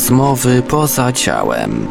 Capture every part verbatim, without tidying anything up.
rozmowy poza ciałem.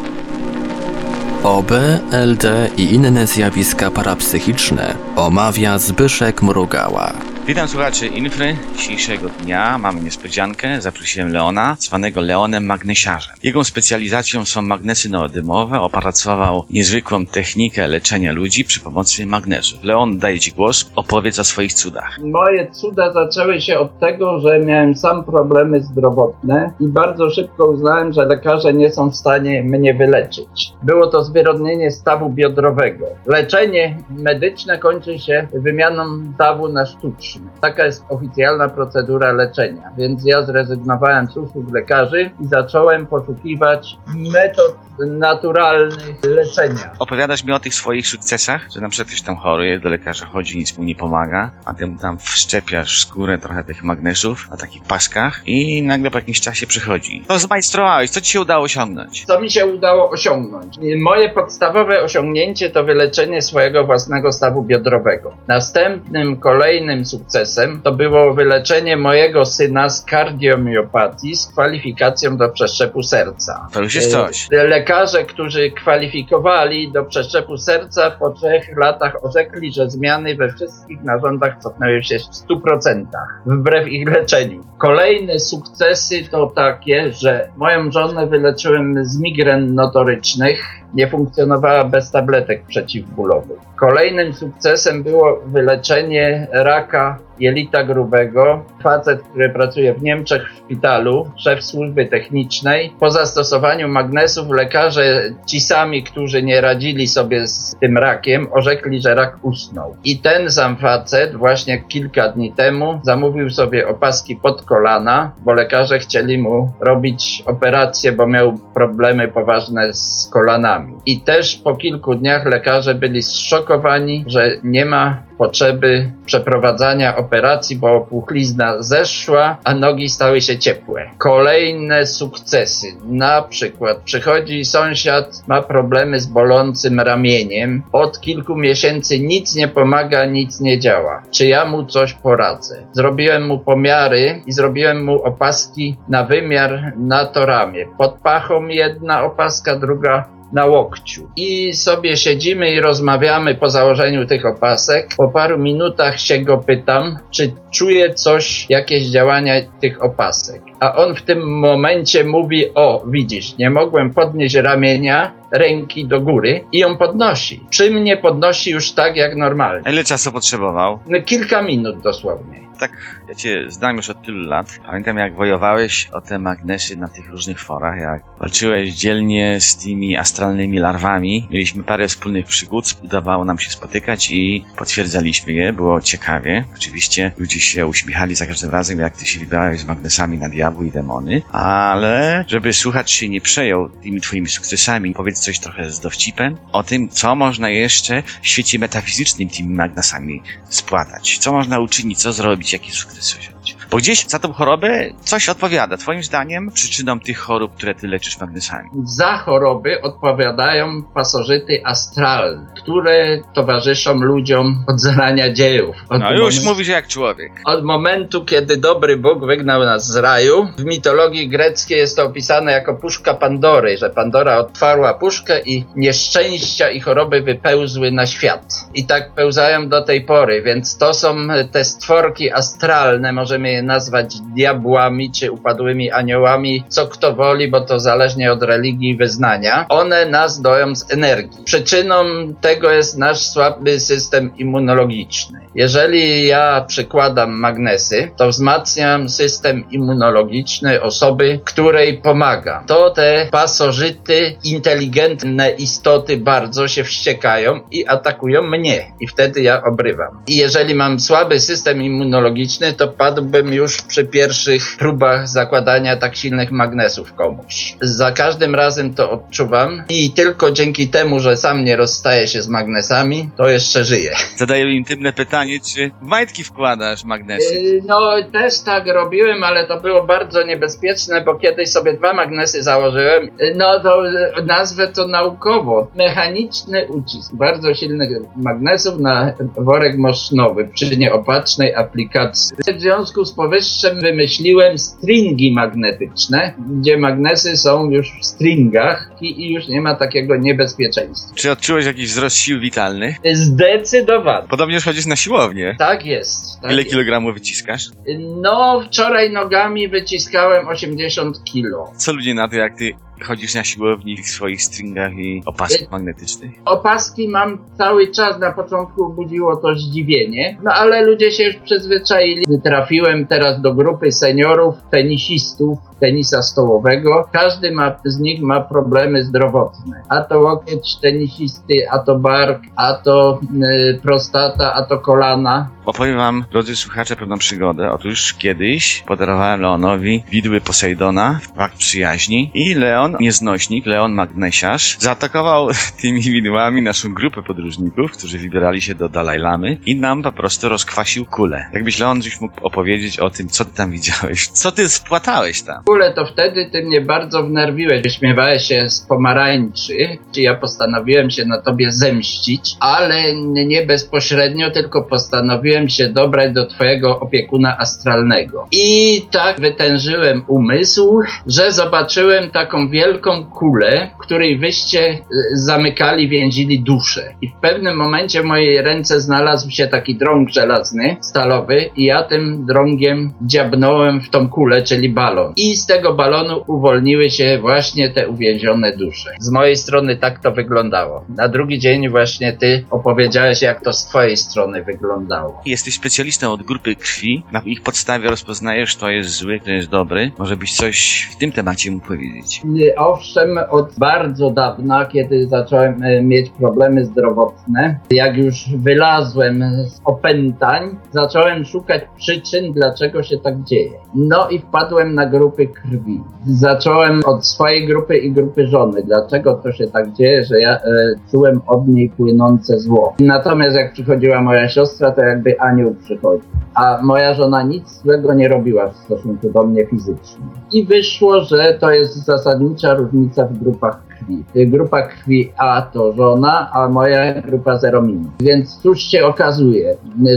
O B, L D i inne zjawiska parapsychiczne omawia Zbyszek Mrugała. Witam słuchaczy Infry. Dzisiejszego dnia mamy niespodziankę. Zaprosiłem Leona, zwanego Leonem Magnesiarzem. Jego specjalizacją są magnesy neodymowe. Opracował niezwykłą technikę leczenia ludzi przy pomocy magnesów. Leon, daję Ci głos, opowiedz o swoich cudach. Moje cuda zaczęły się od tego, że miałem sam problemy zdrowotne i bardzo szybko uznałem, że lekarze nie są w stanie mnie wyleczyć. Było to zwyrodnienie stawu biodrowego. Leczenie medyczne kończy się wymianą stawu na sztuczny. Taka jest oficjalna procedura leczenia, więc ja zrezygnowałem z usług lekarzy i zacząłem poszukiwać metod naturalnych leczenia. Opowiadasz mi o tych swoich sukcesach, że na przykład ktoś tam choruje, do lekarza chodzi, nic mu nie pomaga, a ty mu tam wszczepiasz skórę trochę tych magnesów na takich paskach i nagle po jakimś czasie przychodzi. To zmajstrowałeś, co ci się udało osiągnąć? Co mi się udało osiągnąć? Moje podstawowe osiągnięcie to wyleczenie swojego własnego stawu biodrowego. Następnym, kolejnym sukcesem to było wyleczenie mojego syna z kardiomiopatii z kwalifikacją do przeszczepu serca. To już jest coś. Lekarze, którzy kwalifikowali do przeszczepu serca, po trzech latach orzekli, że zmiany we wszystkich narządach cofnęły się w stu procentach, wbrew ich leczeniu. Kolejne sukcesy to takie, że moją żonę wyleczyłem z migren notorycznych. Nie funkcjonowała bez tabletek przeciwbólowych. Kolejnym sukcesem było wyleczenie raka jelita grubego. Facet, który pracuje w Niemczech w szpitalu, szef służby technicznej. Po zastosowaniu magnesów lekarze, ci sami, którzy nie radzili sobie z tym rakiem, orzekli, że rak usnął. I ten sam facet właśnie kilka dni temu zamówił sobie opaski pod kolana, bo lekarze chcieli mu robić operację, bo miał problemy poważne z kolanami. I też po kilku dniach lekarze byli zszokowani, że nie ma potrzeby przeprowadzania operacji, bo puchlizna zeszła, a nogi stały się ciepłe. Kolejne sukcesy. Na przykład przychodzi sąsiad, ma problemy z bolącym ramieniem. Od kilku miesięcy nic nie pomaga, nic nie działa. Czy ja mu coś poradzę? Zrobiłem mu pomiary i zrobiłem mu opaski na wymiar na to ramię. Pod pachą jedna opaska, druga na łokciu. I sobie siedzimy i rozmawiamy po założeniu tych opasek. Po paru minutach się go pytam, czy czuje coś, jakieś działania tych opasek. A on w tym momencie mówi, o widzisz, nie mogłem podnieść ramienia, ręki do góry i ją podnosi. Przy mnie podnosi już tak jak normalnie. Ile czasu potrzebował? Kilka minut dosłownie. Tak, ja Cię znam już od tylu lat. Pamiętam, jak wojowałeś o te magnesy na tych różnych forach, jak walczyłeś dzielnie z tymi astralnymi larwami. Mieliśmy parę wspólnych przygód, udawało nam się spotykać i potwierdzaliśmy je, było ciekawie. Oczywiście ludzie się uśmiechali za każdym razem, jak Ty się wybrałeś z magnesami na diabły i demony, ale żeby słuchacz się nie przejął tymi Twoimi sukcesami, powiedz coś trochę z dowcipem o tym, co można jeszcze w świecie metafizycznym tymi magnesami spłatać. Co można uczynić, co zrobić, jakie sukcesy osiągnąć. Bo gdzieś za tą chorobę coś odpowiada. Twoim zdaniem przyczyną tych chorób, które ty leczysz magnesami? Za choroby odpowiadają pasożyty astralne, które towarzyszą ludziom od zarania dziejów. Od no już momentu, mówisz jak człowiek. Od momentu, kiedy dobry Bóg wygnał nas z raju. W mitologii greckiej jest to opisane jako puszka Pandory, że Pandora otwarła puszkę i nieszczęścia i choroby wypełzły na świat. I tak pełzają do tej pory, więc to są te stworki astralne, możemy je nazwać diabłami czy upadłymi aniołami, co kto woli, bo to zależnie od religii i wyznania. One nas doją z energii. Przyczyną tego jest nasz słaby system immunologiczny. Jeżeli ja przykładam magnesy, to wzmacniam system immunologiczny osoby, której pomaga. To te pasożyty, inteligentne istoty bardzo się wściekają i atakują mnie. I wtedy ja obrywam. I jeżeli mam słaby system immunologiczny, to padłbym już przy pierwszych próbach zakładania tak silnych magnesów komuś. Za każdym razem to odczuwam i tylko dzięki temu, że sam nie rozstaję się z magnesami, to jeszcze żyję. Zadaję intymne pytanie, czy w majtki wkładasz magnesy? No też tak robiłem, ale to było bardzo niebezpieczne, bo kiedyś sobie dwa magnesy założyłem. No to nazwę to naukowo. Mechaniczny ucisk bardzo silnych magnesów na worek mosznowy przy nieopatrznej aplikacji. W związku z powyższym wymyśliłem stringi magnetyczne, gdzie magnesy są już w stringach i już nie ma takiego niebezpieczeństwa. Czy odczułeś jakiś wzrost sił witalnych? Zdecydowanie. Podobnie już chodzisz na siłownię. Tak jest. Tak. Ile jest. Kilogramów wyciskasz? No, wczoraj nogami wyciskałem osiemdziesiąt kilo. Co ludzie na to, jak ty chodzisz na siłowni w swoich stringach i opaskach magnetycznych? Opaski mam cały czas. Na początku budziło to zdziwienie, no ale ludzie się już przyzwyczaili. Trafiłem teraz do grupy seniorów, tenisistów, tenisa stołowego. Każdy ma, z nich ma problemy zdrowotne. A to łokieć tenisisty, a to bark, a to yy, prostata, a to kolana. Opowiem wam, drodzy słuchacze, pewną przygodę. Otóż kiedyś podarowałem Leonowi widły Posejdona w pakt przyjaźni i Leon nieznośnik, Leon Magnesiarz, zaatakował tymi widłami naszą grupę podróżników, którzy wybierali się do Dalaj Lamy i nam po prostu rozkwasił kulę. Jakbyś, Leon, żeś mógł opowiedzieć o tym, co ty tam widziałeś, co ty spłatałeś tam. Kulę to wtedy ty mnie bardzo wnerwiłeś, wyśmiewałeś się z pomarańczy, ja postanowiłem się na tobie zemścić, ale nie bezpośrednio, tylko postanowiłem się dobrać do twojego opiekuna astralnego. I tak wytężyłem umysł, że zobaczyłem taką wielką kulę, której wyście zamykali, więzili duszę. I w pewnym momencie w mojej ręce znalazł się taki drąg żelazny, stalowy i ja tym drągiem dziabnąłem w tą kulę, czyli balon. I z tego balonu uwolniły się właśnie te uwięzione dusze. Z mojej strony tak to wyglądało. Na drugi dzień właśnie ty opowiedziałeś, jak to z twojej strony wyglądało. Jesteś specjalistą od grupy krwi. Na ich podstawie rozpoznajesz, kto jest zły, kto jest dobry. Może byś coś w tym temacie mógł powiedzieć. Owszem, od bardzo dawna, kiedy zacząłem mieć problemy zdrowotne, jak już wylazłem z opętań, zacząłem szukać przyczyn, dlaczego się tak dzieje. No i wpadłem na grupy krwi. Zacząłem od swojej grupy i grupy żony. Dlaczego to się tak dzieje, że ja e, czułem od niej płynące zło. Natomiast jak przychodziła moja siostra, to jakby anioł przychodził. A moja żona nic złego nie robiła w stosunku do mnie fizycznie. I wyszło, że to jest zasadnicza różnica w grupach krwi. Grupa krwi A to żona, a moja grupa zero minus. Więc cóż się okazuje,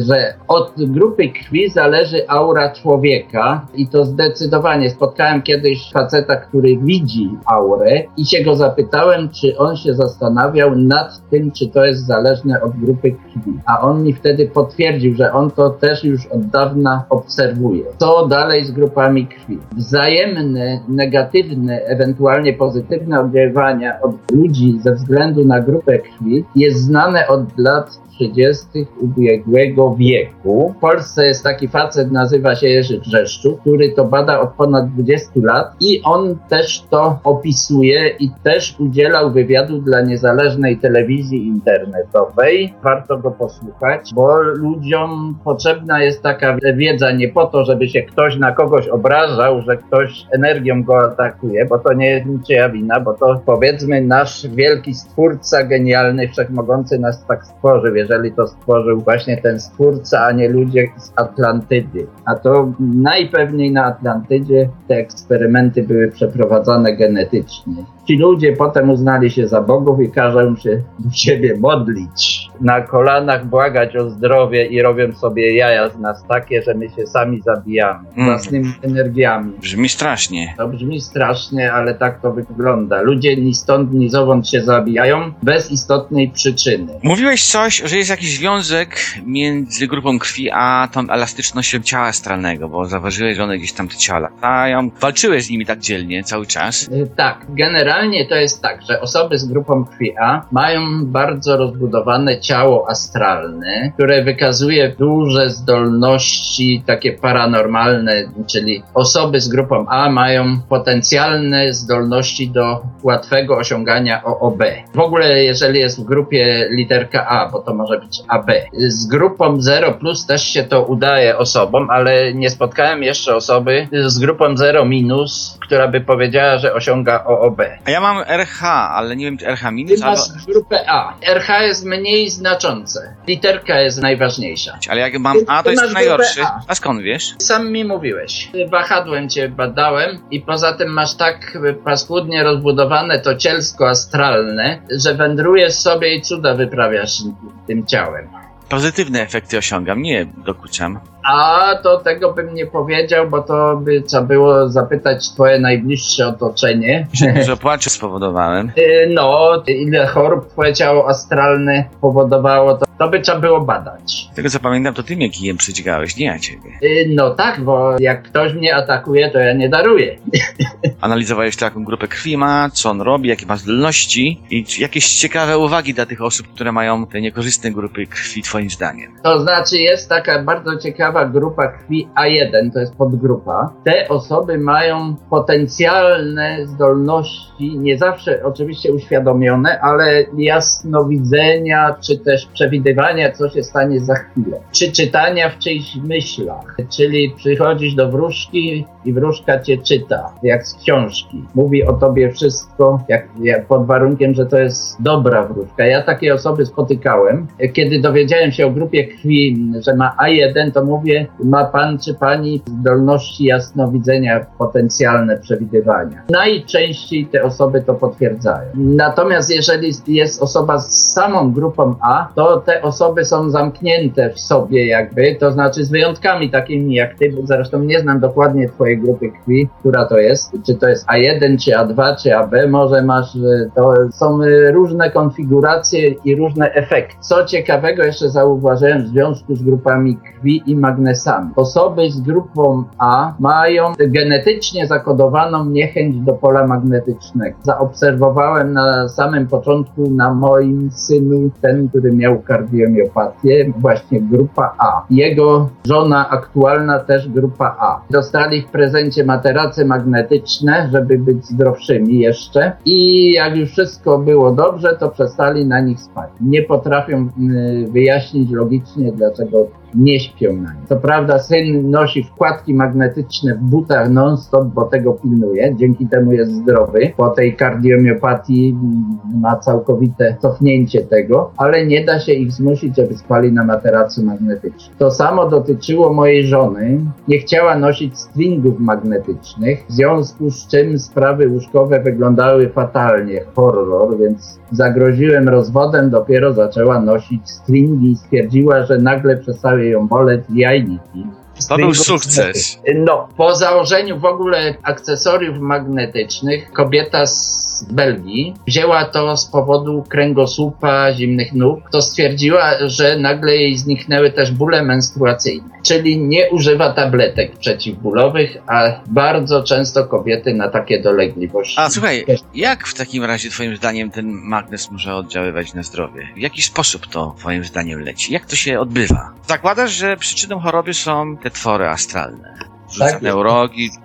że od grupy krwi zależy aura człowieka i to zdecydowanie. Spotkałem kiedyś faceta, który widzi aurę i się go zapytałem, czy on się zastanawiał nad tym, czy to jest zależne od grupy krwi. A on mi wtedy potwierdził, że on to też już od dawna obserwuje. Co dalej z grupami krwi? Wzajemne, negatywne, ewentualnie pozytywne oddziaływania od ludzi ze względu na grupę krwi jest znane od lat trzydziestych ubiegłego wieku. W Polsce jest taki facet, nazywa się Jerzy Grzeszczuk, który to bada od ponad dwudziestu lat i on też to opisuje i też udzielał wywiadu dla niezależnej telewizji internetowej. Warto go posłuchać, bo ludziom potrzebna jest taka wiedza nie po to, żeby się ktoś na kogoś obrażał, że ktoś energią go atakuje, bo to nie jest niczyja wina, bo to powiedzmy nasz wielki stwórca, genialny, wszechmogący nas tak stworzył, jeżeli to stworzył właśnie ten stwórca, a nie ludzie z Atlantydy. A to najpewniej na Atlantydzie te eksperymenty były przeprowadzane genetycznie. Ci ludzie potem uznali się za bogów i każą się do siebie modlić, na kolanach błagać o zdrowie i robią sobie jaja z nas takie, że my się sami zabijamy mm. własnymi energiami. Brzmi strasznie. To brzmi strasznie, ale tak to wygląda. Ludzie ni stąd, ni zowąd się zabijają bez istotnej przyczyny. Mówiłeś coś, że jest jakiś związek między grupą krwi a tą elastycznością ciała astralnego, bo zauważyłeś, że one gdzieś tam te ciała latają. Walczyłeś z nimi tak dzielnie cały czas. Yy, tak, generalnie Generalnie to jest tak, że osoby z grupą krwi A mają bardzo rozbudowane ciało astralne, które wykazuje duże zdolności takie paranormalne, czyli osoby z grupą A mają potencjalne zdolności do łatwego osiągania O O B. W ogóle jeżeli jest w grupie literka A, bo to może być A B. Z grupą zero plus też się to udaje osobom, ale nie spotkałem jeszcze osoby z grupą zero minus, która by powiedziała, że osiąga O O B. A ja mam R H, ale nie wiem, czy R H minus, Ty masz albo... grupę A. R H jest mniej znaczące. Literka jest najważniejsza. Ale jak mam Ty, A, to jest najgorszy. A. A skąd wiesz? Sam mi mówiłeś. Wahadłem cię badałem i poza tym masz tak paskudnie rozbudowane to cielsko astralne, że wędrujesz sobie i cuda wyprawiasz tym ciałem. pozytywne efekty osiągam, nie dokuczam. A to tego bym nie powiedział, bo to by trzeba było zapytać twoje najbliższe otoczenie. Dużo płaczu spowodowałem. No, ile chorób twoje ciało astralne powodowało, to, to by trzeba było badać. Z tego co pamiętam, to ty mnie kijem przyciągałeś, nie ja ciebie. No tak, bo jak ktoś mnie atakuje, to ja nie daruję. Analizowałeś taką grupę krwi ma, co on robi, jakie ma zdolności i jakieś ciekawe uwagi dla tych osób, które mają te niekorzystne grupy krwi twoim zdaniem. To znaczy jest taka bardzo ciekawa grupa krwi A jeden, to jest podgrupa. Te osoby mają potencjalne zdolności, nie zawsze oczywiście uświadomione, ale jasnowidzenia, czy też przewidywania, co się stanie za chwilę. Czy czytania w czyichś myślach, czyli przychodzisz do wróżki i wróżka cię czyta, jak z książki. Mówi o tobie wszystko, jak, jak, pod warunkiem, że to jest dobra wróżka. Ja takie osoby spotykałem. Kiedy dowiedziałem się o grupie krwi, że ma A jeden, to mówię, ma pan czy pani zdolności jasnowidzenia, potencjalne przewidywania. Najczęściej te osoby to potwierdzają. Natomiast jeżeli jest osoba z samą grupą A, to te osoby są zamknięte w sobie jakby, to znaczy z wyjątkami takimi jak ty, bo zresztą nie znam dokładnie twojej grupy krwi, która to jest, czy to jest A jeden, czy A dwa, czy A B, może masz, to są różne konfiguracje i różne efekty. Co ciekawego jeszcze zauważyłem w związku z grupami krwi i magnesami. Osoby z grupą A mają genetycznie zakodowaną niechęć do pola magnetycznego. Zaobserwowałem na samym początku na moim synu, ten, który miał kardiomiopatię, właśnie grupa A. Jego żona aktualna też grupa A. Dostali w prezencie materace magnetyczne, żeby być zdrowszymi jeszcze i jak już wszystko było dobrze, to przestali na nich spać. Nie potrafią wyjaśnić logicznie, dlaczego nie śpią na nim. Co prawda syn nosi wkładki magnetyczne w butach non-stop, bo tego pilnuje. Dzięki temu jest zdrowy. Po tej kardiomiopatii ma całkowite cofnięcie tego, ale nie da się ich zmusić, żeby spali na materacu magnetycznym. To samo dotyczyło mojej żony. Nie chciała nosić stringów magnetycznych, w związku z czym sprawy łóżkowe wyglądały fatalnie. Horror, więc zagroziłem rozwodem. Dopiero zaczęła nosić stringi i stwierdziła, że nagle przestały ją boleć jajniki. To był sukces. No, po założeniu w ogóle akcesoriów magnetycznych kobieta z Belgii wzięła to z powodu kręgosłupa, zimnych nóg, to stwierdziła, że nagle jej zniknęły też bóle menstruacyjne. Czyli nie używa tabletek przeciwbólowych, a bardzo często kobiety na takie dolegliwości. A słuchaj, jak w takim razie twoim zdaniem ten magnes może oddziaływać na zdrowie? W jaki sposób to twoim zdaniem leci? Jak to się odbywa? Zakładasz, że przyczyną choroby są te twory astralne. Tak,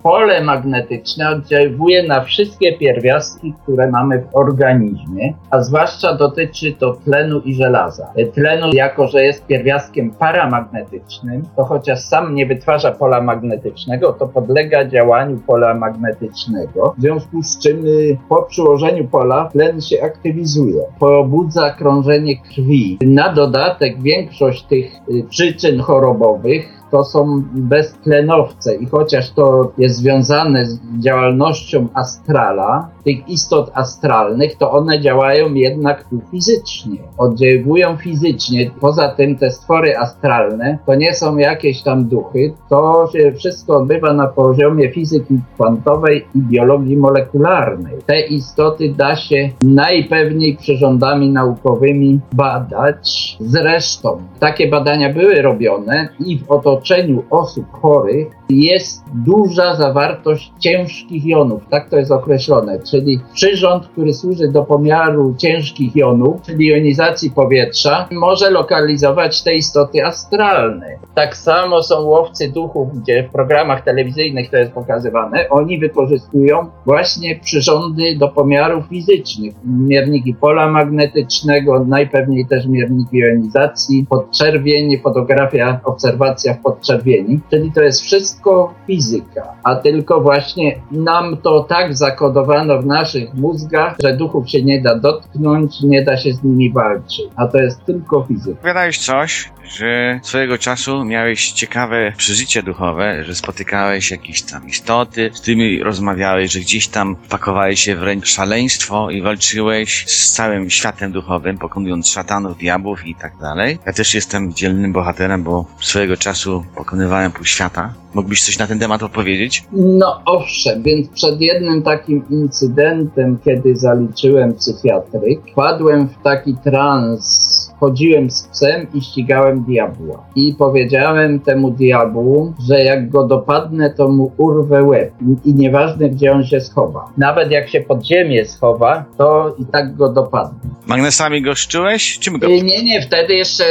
pole magnetyczne oddziaływuje na wszystkie pierwiastki, które mamy w organizmie, a zwłaszcza dotyczy to tlenu i żelaza. Tlenu, jako że jest pierwiastkiem paramagnetycznym, to chociaż sam nie wytwarza pola magnetycznego, to podlega działaniu pola magnetycznego, w związku z czym po przyłożeniu pola tlen się aktywizuje, pobudza krążenie krwi. Na dodatek większość tych przyczyn chorobowych to są beztlenowce i chociaż to jest związane z działalnością astrala, tych istot astralnych, to one działają jednak tu fizycznie, oddziaływują fizycznie. Poza tym te stwory astralne to nie są jakieś tam duchy, to się wszystko odbywa na poziomie fizyki kwantowej i biologii molekularnej. Te istoty da się najpewniej przyrządami naukowymi badać. Zresztą takie badania były robione i w otoczeniu otoczeniu osób chorych jest duża zawartość ciężkich jonów, tak to jest określone, czyli przyrząd, który służy do pomiaru ciężkich jonów, czyli jonizacji powietrza, może lokalizować te istoty astralne. Tak samo są łowcy duchów, gdzie w programach telewizyjnych to jest pokazywane, oni wykorzystują właśnie przyrządy do pomiarów fizycznych, mierniki pola magnetycznego, najpewniej też mierniki jonizacji, podczerwień, fotografia, obserwacja w podczerwieni, czyli to jest wszystko fizyko-fizyka, a tylko właśnie nam to tak zakodowano w naszych mózgach, że duchów się nie da dotknąć, nie da się z nimi walczyć, a to jest tylko fizyka. Opowiadałeś coś, że swojego czasu miałeś ciekawe przeżycie duchowe, że spotykałeś jakieś tam istoty, z tymi rozmawiałeś, że gdzieś tam pakowałeś się wręcz szaleństwo i walczyłeś z całym światem duchowym, pokonując szatanów, diabłów i tak dalej. Ja też jestem dzielnym bohaterem, bo swojego czasu pokonywałem pół świata. Mógłbyś coś na ten temat opowiedzieć? No owszem, więc przed jednym takim incydentem, kiedy zaliczyłem psychiatryk, wpadłem w taki trans. Chodziłem z psem i ścigałem diabła. I powiedziałem temu diabłu, że jak go dopadnę, to mu urwę łeb. I nieważne, gdzie on się schowa. Nawet jak się pod ziemię schowa, to i tak go dopadnę. Magnesami go szczułeś? Czym go... Nie, nie. Wtedy jeszcze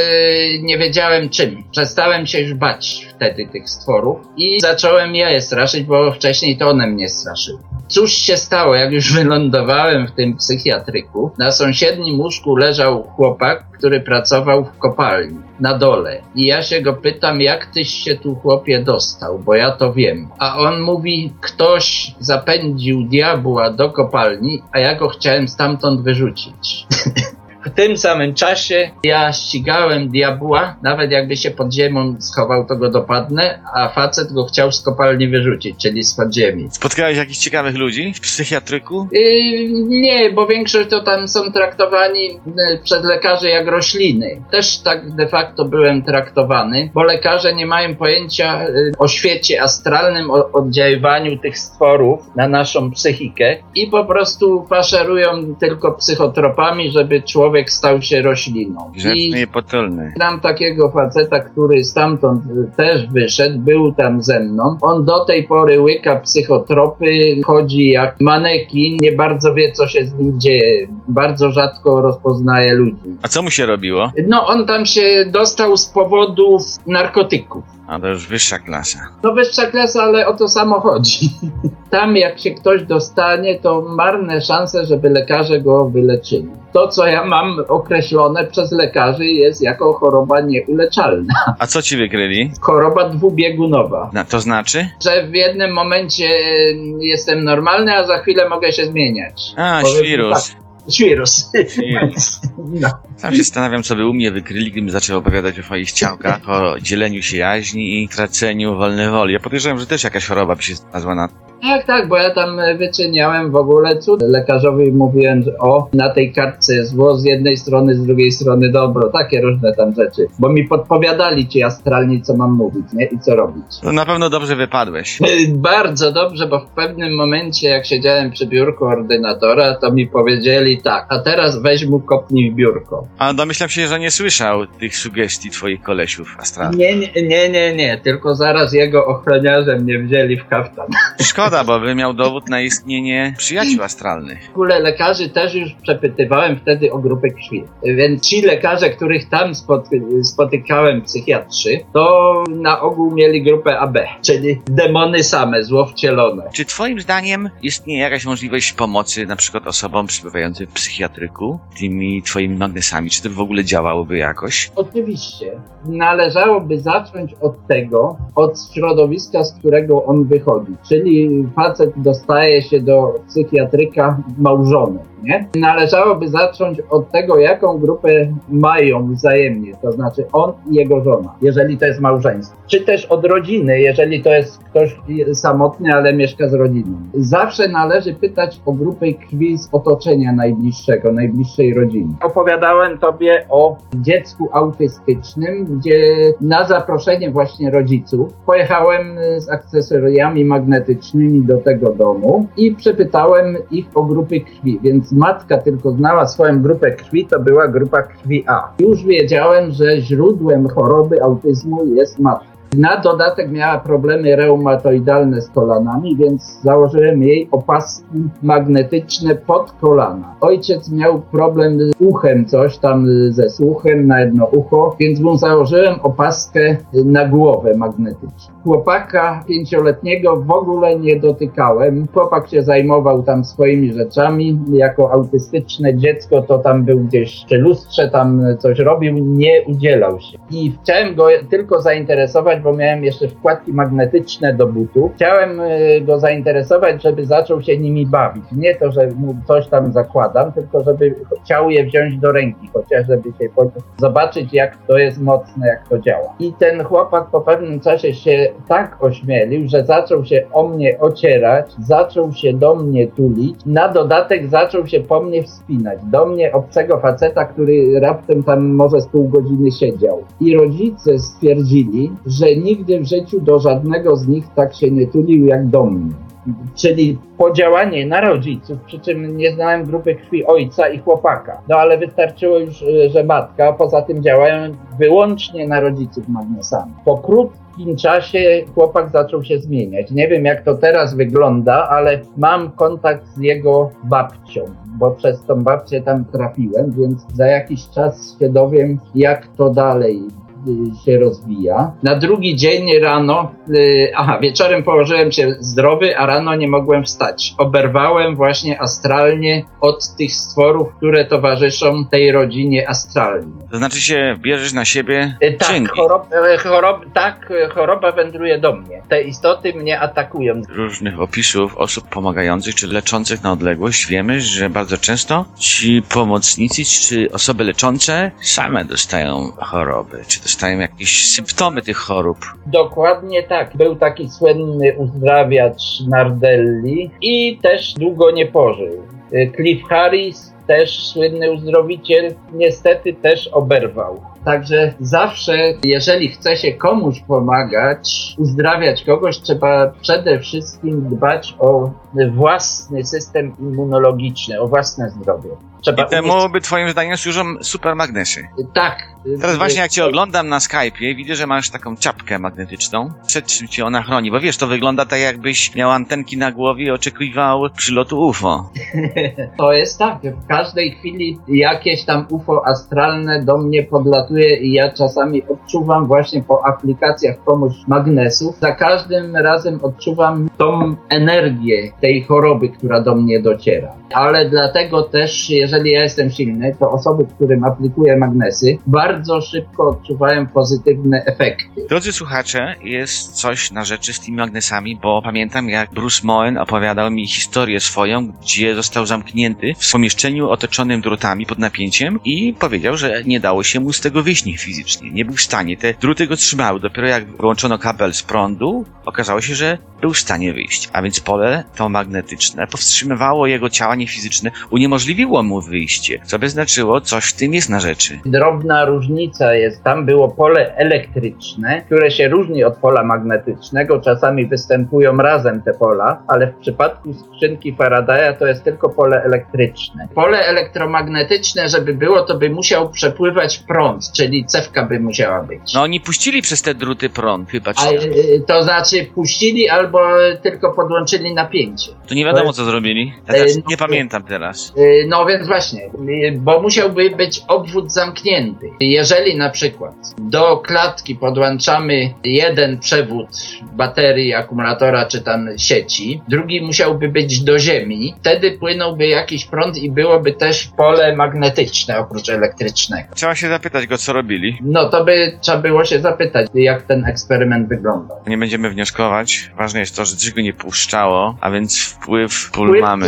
nie wiedziałem czym. Przestałem się już bać wtedy tych stworów. I zacząłem ja je straszyć, bo wcześniej to one mnie straszyły. Cóż się stało, jak już wylądowałem w tym psychiatryku? Na sąsiednim łóżku leżał chłopak, który pracował w kopalni na dole. I ja się go pytam, jak tyś się tu, chłopie, dostał, bo ja to wiem. A on mówi, ktoś zapędził diabła do kopalni, a ja go chciałem stamtąd wyrzucić. W tym samym czasie ja ścigałem diabła, nawet jakby się pod ziemią schował, to go dopadnę, a facet go chciał z kopalni wyrzucić, czyli z podziemi. Spotkałeś jakichś ciekawych ludzi w psychiatryku? Yy, nie, bo większość to tam są traktowani przez lekarzy jak rośliny. Też tak de facto byłem traktowany, bo lekarze nie mają pojęcia o świecie astralnym, o oddziaływaniu tych stworów na naszą psychikę i po prostu faszerują tylko psychotropami, żeby człowiek stał się rośliną. Rzeczny i potulny. Znam takiego faceta, który stamtąd też wyszedł, był tam ze mną. On do tej pory łyka psychotropy, chodzi jak manekin, nie bardzo wie, co się z nim dzieje. Bardzo rzadko rozpoznaje ludzi. A co mu się robiło? No, on tam się dostał z powodów narkotyków. A to już wyższa klasa. No wyższa klasa, ale o to samo chodzi. Tam jak się ktoś dostanie, to marne szanse, żeby lekarze go wyleczyli. To, co ja mam określone przez lekarzy, jest jako choroba nieuleczalna. A co ci wykryli? Choroba dwubiegunowa. No, to znaczy? Że w jednym momencie jestem normalny, a za chwilę mogę się zmieniać. A, świrus. Tak. Świrus. Świrus. No. Sam się zastanawiam, co by u mnie wykryli, gdybym zaczął opowiadać o swoich ciałkach, o dzieleniu się jaźni i traceniu wolnej woli. Ja podejrzewam, że też jakaś choroba by się znalazła na... Tak, tak, bo ja tam wyczyniałem w ogóle cud. Lekarzowi mówiłem, że o, na tej kartce zło z jednej strony, z drugiej strony dobro. Takie różne tam rzeczy. Bo mi podpowiadali ci astralni, co mam mówić, nie? I co robić. To na pewno dobrze wypadłeś. Bardzo dobrze, bo w pewnym momencie, jak siedziałem przy biurku ordynatora, to mi powiedzieli, tak, a teraz weź mu kopnij w biurko. A domyślam się, że nie słyszał tych sugestii twoich kolesiów astralnych. Nie, nie, nie, nie, nie, tylko zaraz jego ochroniarze mnie wzięli w kaftan. Szkoda, bo by miał dowód na istnienie przyjaciół astralnych. W ogóle lekarzy też już przepytywałem wtedy o grupę krwi. Więc ci lekarze, których tam spoty- spotykałem, psychiatrzy, to na ogół mieli grupę A B, czyli demony same, zło wcielone. Czy twoim zdaniem istnieje jakaś możliwość pomocy na przykład osobom przybywającym w psychiatryku tymi twoimi magnesami? Czy to w ogóle działałoby jakoś? Oczywiście. Należałoby zacząć od tego, od środowiska, z którego on wychodzi. Czyli facet dostaje się do psychiatryka małżony, nie? Należałoby zacząć od tego, jaką grupę mają wzajemnie, to znaczy on i jego żona, jeżeli to jest małżeństwo. Czy też od rodziny, jeżeli to jest ktoś samotny, ale mieszka z rodziną. Zawsze należy pytać o grupę krwi z otoczenia najbliższego, najbliższej rodziny. Opowiadałem tobie o dziecku autystycznym, gdzie na zaproszenie właśnie rodziców pojechałem z akcesoriami magnetycznymi do tego domu i przepytałem ich o grupy krwi, więc matka tylko znała swoją grupę krwi, to była grupa krwi A. Już wiedziałem, że źródłem choroby autyzmu jest matka. Na dodatek miała problemy reumatoidalne z kolanami, więc założyłem jej opaski magnetyczne pod kolana. Ojciec miał problem z uchem, coś tam ze słuchem na jedno ucho, więc mu założyłem opaskę na głowę magnetyczną. Chłopaka pięcioletniego w ogóle nie dotykałem. Chłopak się zajmował tam swoimi rzeczami. Jako autystyczne dziecko to tam był gdzieś przy lustrze, tam coś robił, nie udzielał się. I chciałem go tylko zainteresować zainteresować, bo miałem jeszcze wkładki magnetyczne do butów. Chciałem go zainteresować, żeby zaczął się nimi bawić. Nie to, że mu coś tam zakładam, tylko żeby chciał je wziąć do ręki, chociaż żeby się zobaczyć, jak to jest mocne, jak to działa. I ten chłopak po pewnym czasie się tak ośmielił, że zaczął się o mnie ocierać, zaczął się do mnie tulić, na dodatek zaczął się po mnie wspinać. Do mnie obcego faceta, który raptem tam może z pół godziny siedział. I rodzice stwierdzili, że nigdy w życiu do żadnego z nich tak się nie tulił jak do mnie. Czyli podziałanie na rodziców, przy czym nie znałem grupy krwi ojca i chłopaka. No ale wystarczyło już, że matka, poza tym działają wyłącznie na rodziców magnesami. Po krótkim czasie chłopak zaczął się zmieniać. Nie wiem, jak to teraz wygląda, ale mam kontakt z jego babcią, bo przez tą babcię tam trafiłem, więc za jakiś czas się dowiem, jak to dalej się rozwija. Na drugi dzień rano, yy, aha, wieczorem położyłem się zdrowy, a rano nie mogłem wstać. Oberwałem właśnie astralnie od tych stworów, które towarzyszą tej rodzinie astralnie. To znaczy się bierzesz na siebie yy, tak, chorob, yy, chorob, tak, choroba wędruje do mnie. Te istoty mnie atakują. Z różnych opisów osób pomagających czy leczących na odległość wiemy, że bardzo często ci pomocnicy czy osoby leczące same dostają choroby, czy też dostają jakieś symptomy tych chorób. Dokładnie tak. Był taki słynny uzdrawiacz Nardelli i też długo nie pożył. Cliff Harris, też słynny uzdrowiciel, niestety też oberwał. Także zawsze, jeżeli chce się komuś pomagać, uzdrawiać kogoś, trzeba przede wszystkim dbać o własny system immunologiczny, o własne zdrowie. Trzeba I temu umieć... by twoim zdaniem służą supermagnesy. Tak. Teraz właśnie jak cię oglądam na Skype'ie, widzę, że masz taką czapkę magnetyczną. Przed czym cię ona chroni? Bo wiesz, to wygląda tak, jakbyś miał antenki na głowie i oczekiwał przylotu U F O. To jest tak. W każdej chwili jakieś tam U F O astralne do mnie podlatuje i ja czasami odczuwam właśnie po aplikacjach komuś magnesów. Za każdym razem odczuwam tą energię tej choroby, która do mnie dociera. Ale dlatego też, jeżeli ja jestem silny, to osoby, którym aplikuję magnesy, bardzo szybko odczuwają pozytywne efekty. Drodzy słuchacze, jest coś na rzeczy z tymi magnesami, bo pamiętam, jak Bruce Moen opowiadał mi historię swoją, gdzie został zamknięty w pomieszczeniu otoczonym drutami pod napięciem i powiedział, że nie dało się mu z tego wyjść fizycznie. Nie był w stanie. Te druty go trzymały. Dopiero jak wyłączono kabel z prądu, okazało się, że był w stanie wyjść. A więc pole to magnetyczne powstrzymywało jego ciała niefizyczne, uniemożliwiło mu wyjście, co by znaczyło, coś w tym jest na rzeczy. Drobna różnica jest, tam było pole elektryczne, które się różni od pola magnetycznego, czasami występują razem te pola, ale w przypadku skrzynki Faradaya to jest tylko pole elektryczne. Pole elektromagnetyczne, żeby było, to by musiał przepływać prąd, czyli cewka by musiała być. No oni puścili przez te druty prąd, chyba. A, to znaczy puścili albo tylko podłączyli napięcie. To nie wiadomo, to jest... co zrobili. Ja teraz no, nie pamiętam teraz. No więc właśnie, bo musiałby być obwód zamknięty. Jeżeli na przykład do klatki podłączamy jeden przewód baterii, akumulatora czy tam sieci, drugi musiałby być do ziemi, wtedy płynąłby jakiś prąd i byłoby też pole magnetyczne oprócz elektrycznego. Trzeba się zapytać go, co robili. No to by trzeba było się zapytać, jak ten eksperyment wyglądał. Nie będziemy wnioskować. Ważne jest to, że coś go nie puszczało, a więc wpływ pól wpływ mamy.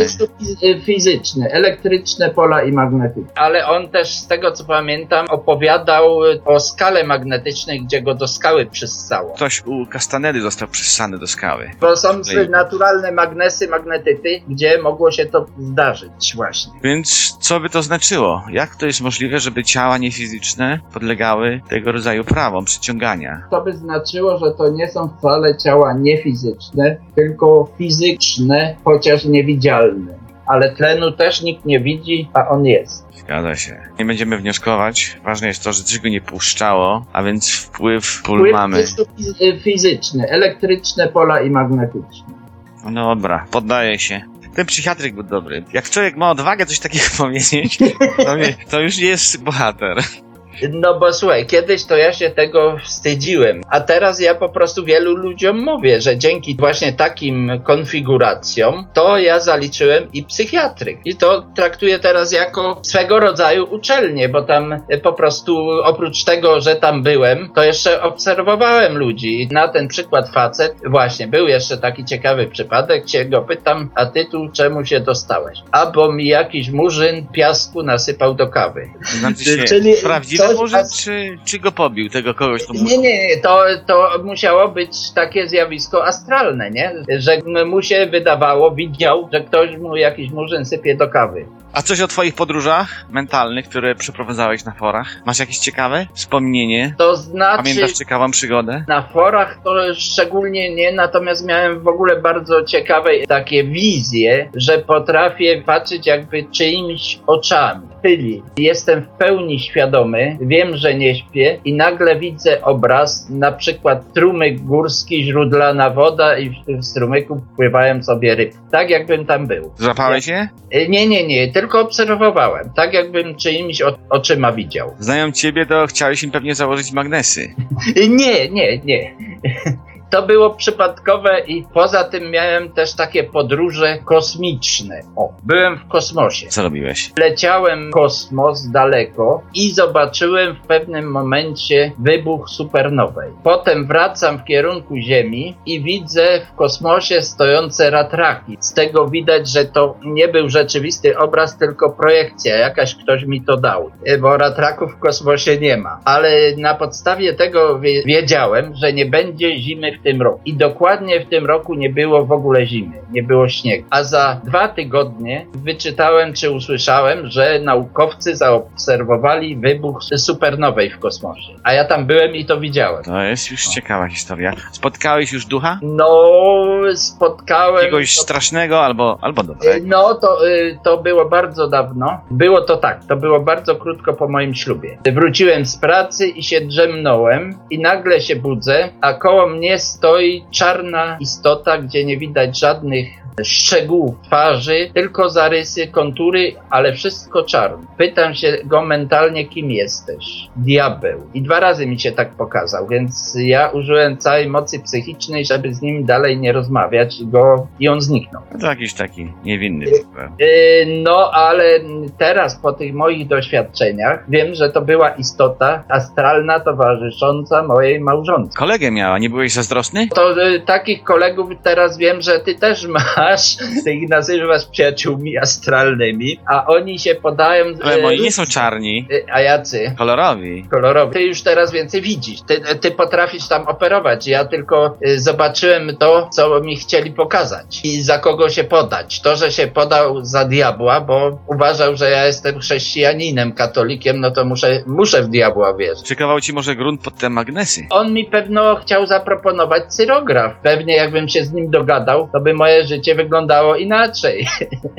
Fizyczne, elektryczne pola i magnetyczne. Ale on też, z tego co pamiętam, opowiadał o skale magnetycznej, gdzie go do skały przyssało. Ktoś u Kastanedy został przyssany do skały. To są naturalne magnesy, magnetyty, gdzie mogło się to zdarzyć właśnie. Więc co by to znaczyło? Jak to jest możliwe, żeby ciała niefizyczne podlegały tego rodzaju prawom przyciągania? To by znaczyło, że to nie są wcale ciała niefizyczne, tylko fizyczne, chociaż niewidzialne. Ale tlenu też nikt nie widzi, a on jest. Zgadza się. Nie będziemy wnioskować. Ważne jest to, że coś go nie puszczało, a więc wpływ pól wpływ mamy. Wpływ fizyczny, elektryczne pola i magnetyczne. No dobra, poddaję się. Ten psychiatryk był dobry. Jak człowiek ma odwagę coś takiego powiedzieć, to, nie, to już nie jest bohater. No bo słuchaj, kiedyś to ja się tego wstydziłem, a teraz ja po prostu wielu ludziom mówię, że dzięki właśnie takim konfiguracjom to ja zaliczyłem i psychiatryk. I to traktuję teraz jako swego rodzaju uczelnię, bo tam po prostu oprócz tego, że tam byłem, to jeszcze obserwowałem ludzi. Na ten przykład facet, właśnie był jeszcze taki ciekawy przypadek, się go pytam, a ty tu czemu się dostałeś? A bo mi jakiś murzyn piasku nasypał do kawy. Znaczy się, czyli prawdziwy coś, murzyn, a... czy, czy go pobił, tego kogoś? To nie, nie, to, to musiało być takie zjawisko astralne, nie? Że mu się wydawało, widział, że ktoś mu jakiś murzyn sypie do kawy. A coś o twoich podróżach mentalnych, które przeprowadzałeś na forach? Masz jakieś ciekawe wspomnienie? To znaczy... Pamiętasz ciekawą przygodę? Na forach to szczególnie nie, natomiast miałem w ogóle bardzo ciekawe takie wizje, że potrafię patrzeć jakby czyimś oczami. Czyli jestem w pełni świadomy, wiem, że nie śpię i nagle widzę obraz, na przykład strumyk górski, źródlana woda i w tym strumyku pływałem sobie ryb. Tak jakbym tam był. Złapałeś się? Nie, nie, nie. Tylko obserwowałem, tak jakbym czyimiś o, oczyma widział. Znają ciebie, to chciałeś im pewnie założyć magnesy. Nie, nie, nie. To było przypadkowe i poza tym miałem też takie podróże kosmiczne. O, byłem w kosmosie. Co robiłeś? Leciałem kosmos daleko i zobaczyłem w pewnym momencie wybuch supernowej. Potem wracam w kierunku Ziemi i widzę w kosmosie stojące ratraki. Z tego widać, że to nie był rzeczywisty obraz, tylko projekcja. Jakaś ktoś mi to dał, bo ratraków w kosmosie nie ma. Ale na podstawie tego wiedziałem, że nie będzie zimy w tym roku. I dokładnie w tym roku nie było w ogóle zimy, nie było śniegu. A za dwa tygodnie wyczytałem czy usłyszałem, że naukowcy zaobserwowali wybuch supernowej w kosmosie. A ja tam byłem i to widziałem. To jest już no. ciekawa historia. Spotkałeś już ducha? No, spotkałem... Jakiegoś to... strasznego albo, albo dobrego? No, to, to było bardzo dawno. Było to tak, to było bardzo krótko po moim ślubie. Wróciłem z pracy i się drzemnąłem i nagle się budzę, a koło mnie stoi czarna istota, gdzie nie widać żadnych szczegółów twarzy, tylko zarysy, kontury, ale wszystko czarne. Pytam się go mentalnie, kim jesteś? Diabeł. I dwa razy mi się tak pokazał, więc ja użyłem całej mocy psychicznej, żeby z nim dalej nie rozmawiać go, i on zniknął. To jakiś taki niewinny. Yy, yy, no, ale teraz po tych moich doświadczeniach wiem, że to była istota astralna towarzysząca mojej małżonce. Kolegę miała, nie byłeś zazdrosny? To yy, takich kolegów teraz wiem, że ty też masz. Ty ich nazywasz przyjaciółmi astralnymi, a oni się podają... Ale moi nie są czarni. A jacy? Kolorowi. Kolorowi. Ty już teraz więcej widzisz. Ty, ty potrafisz tam operować. Ja tylko zobaczyłem to, co mi chcieli pokazać i za kogo się podać. To, że się podał za diabła, bo uważał, że ja jestem chrześcijaninem, katolikiem, no to muszę, muszę w diabła wierzyć. Ciekawał ci może grunt pod te magnesy? On mi pewno chciał zaproponować cyrograf. Pewnie jakbym się z nim dogadał, to by moje życie wyglądało inaczej.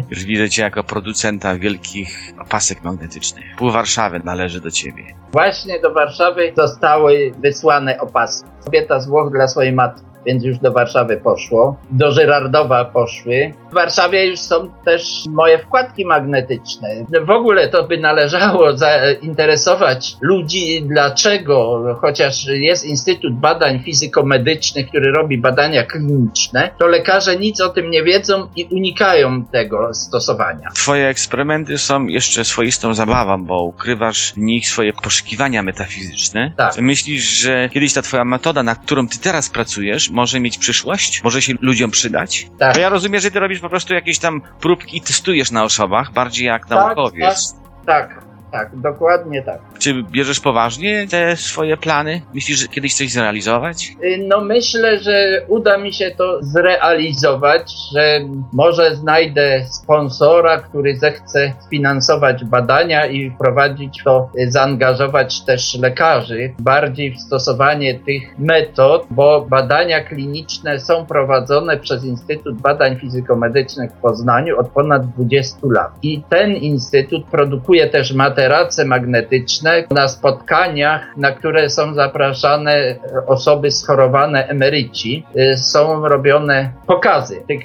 Już widzę cię jako producenta wielkich opasek magnetycznych. Pół Warszawy należy do ciebie. Właśnie do Warszawy zostały wysłane opaski. Kobieta z Włoch dla swojej matki, więc już do Warszawy poszło. Do Żyrardowa poszły. W Warszawie już są też moje wkładki magnetyczne. W ogóle to by należało zainteresować ludzi, dlaczego, chociaż jest Instytut Badań Fizyko-Medycznych, który robi badania kliniczne, to lekarze nic o tym nie wiedzą i unikają tego stosowania. Twoje eksperymenty są jeszcze swoistą zabawą, bo ukrywasz w nich swoje poszukiwania metafizyczne. Tak. Myślisz, że kiedyś ta twoja metoda, na którą ty teraz pracujesz, może mieć przyszłość? Może się ludziom przydać? Tak. Bo ja rozumiem, że ty robisz po prostu jakieś tam próbki i testujesz na osobach, bardziej jak tak, naukowiec. Tak, tak, tak, dokładnie tak. Czy bierzesz poważnie te swoje plany? Myślisz, że kiedyś coś zrealizować? No myślę, że uda mi się to zrealizować, że może znajdę sponsora, który zechce finansować badania i prowadzić to, zaangażować też lekarzy bardziej w stosowanie tych metod, bo badania kliniczne są prowadzone przez Instytut Badań Fizykomedycznych w Poznaniu od ponad dwudziestu lat. I ten instytut produkuje też materacje magnetyczne, publicznych, na spotkaniach, na które są zapraszane osoby schorowane, emeryci, są robione pokazy tych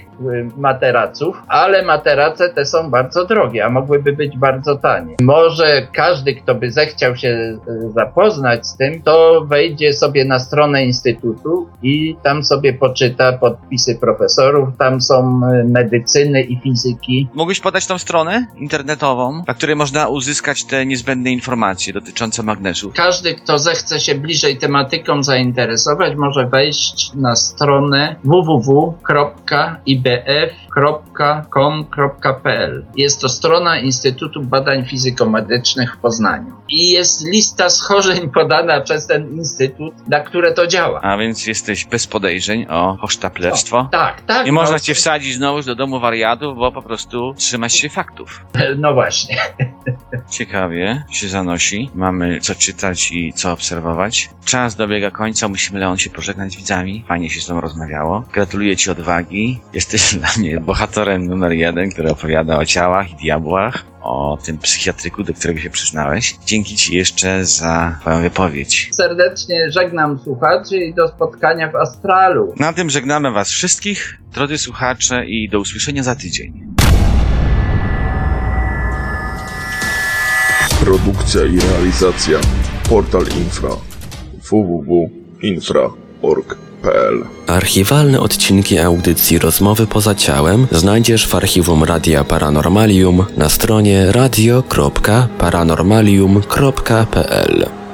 materaców, ale materace te są bardzo drogie, a mogłyby być bardzo tanie. Może każdy, kto by zechciał się zapoznać z tym, to wejdzie sobie na stronę Instytutu i tam sobie poczyta podpisy profesorów, tam są medycyny i fizyki. Mógłbyś podać tą stronę internetową, na której można uzyskać te niezbędne informacje dotyczące magnesu? Każdy, kto zechce się bliżej tematyką zainteresować, może wejść na stronę w w w kropka i b f kropka com kropka p l. Jest to strona Instytutu Badań Fizyko-Medycznych w Poznaniu. I jest lista schorzeń podana przez ten instytut, na które to działa. A więc jesteś bez podejrzeń o hochsztaplerstwo? No, tak, tak. I no, można cię wsadzić znowu do domu wariatów, bo po prostu trzymasz się faktów. No właśnie. Ciekawie się zanosi. Mamy co czytać i co obserwować. Czas dobiega końca. Musimy, Leon, się pożegnać z widzami. Fajnie się z tobą rozmawiało. Gratuluję ci odwagi. Jesteś dla mnie bohaterem numer jeden, który opowiada o ciałach i diabłach, o tym psychiatryku, do którego się przyznałeś. Dzięki ci jeszcze za twoją wypowiedź. Serdecznie żegnam słuchaczy i do spotkania w Astralu. Na tym żegnamy was wszystkich, drodzy słuchacze, i do usłyszenia za tydzień. Produkcja i realizacja. Portal Infra. w w w kropka infra kropka org kropka p l. Archiwalne odcinki audycji Rozmowy poza ciałem znajdziesz w archiwum Radia Paranormalium na stronie radio kropka paranormalium kropka p l.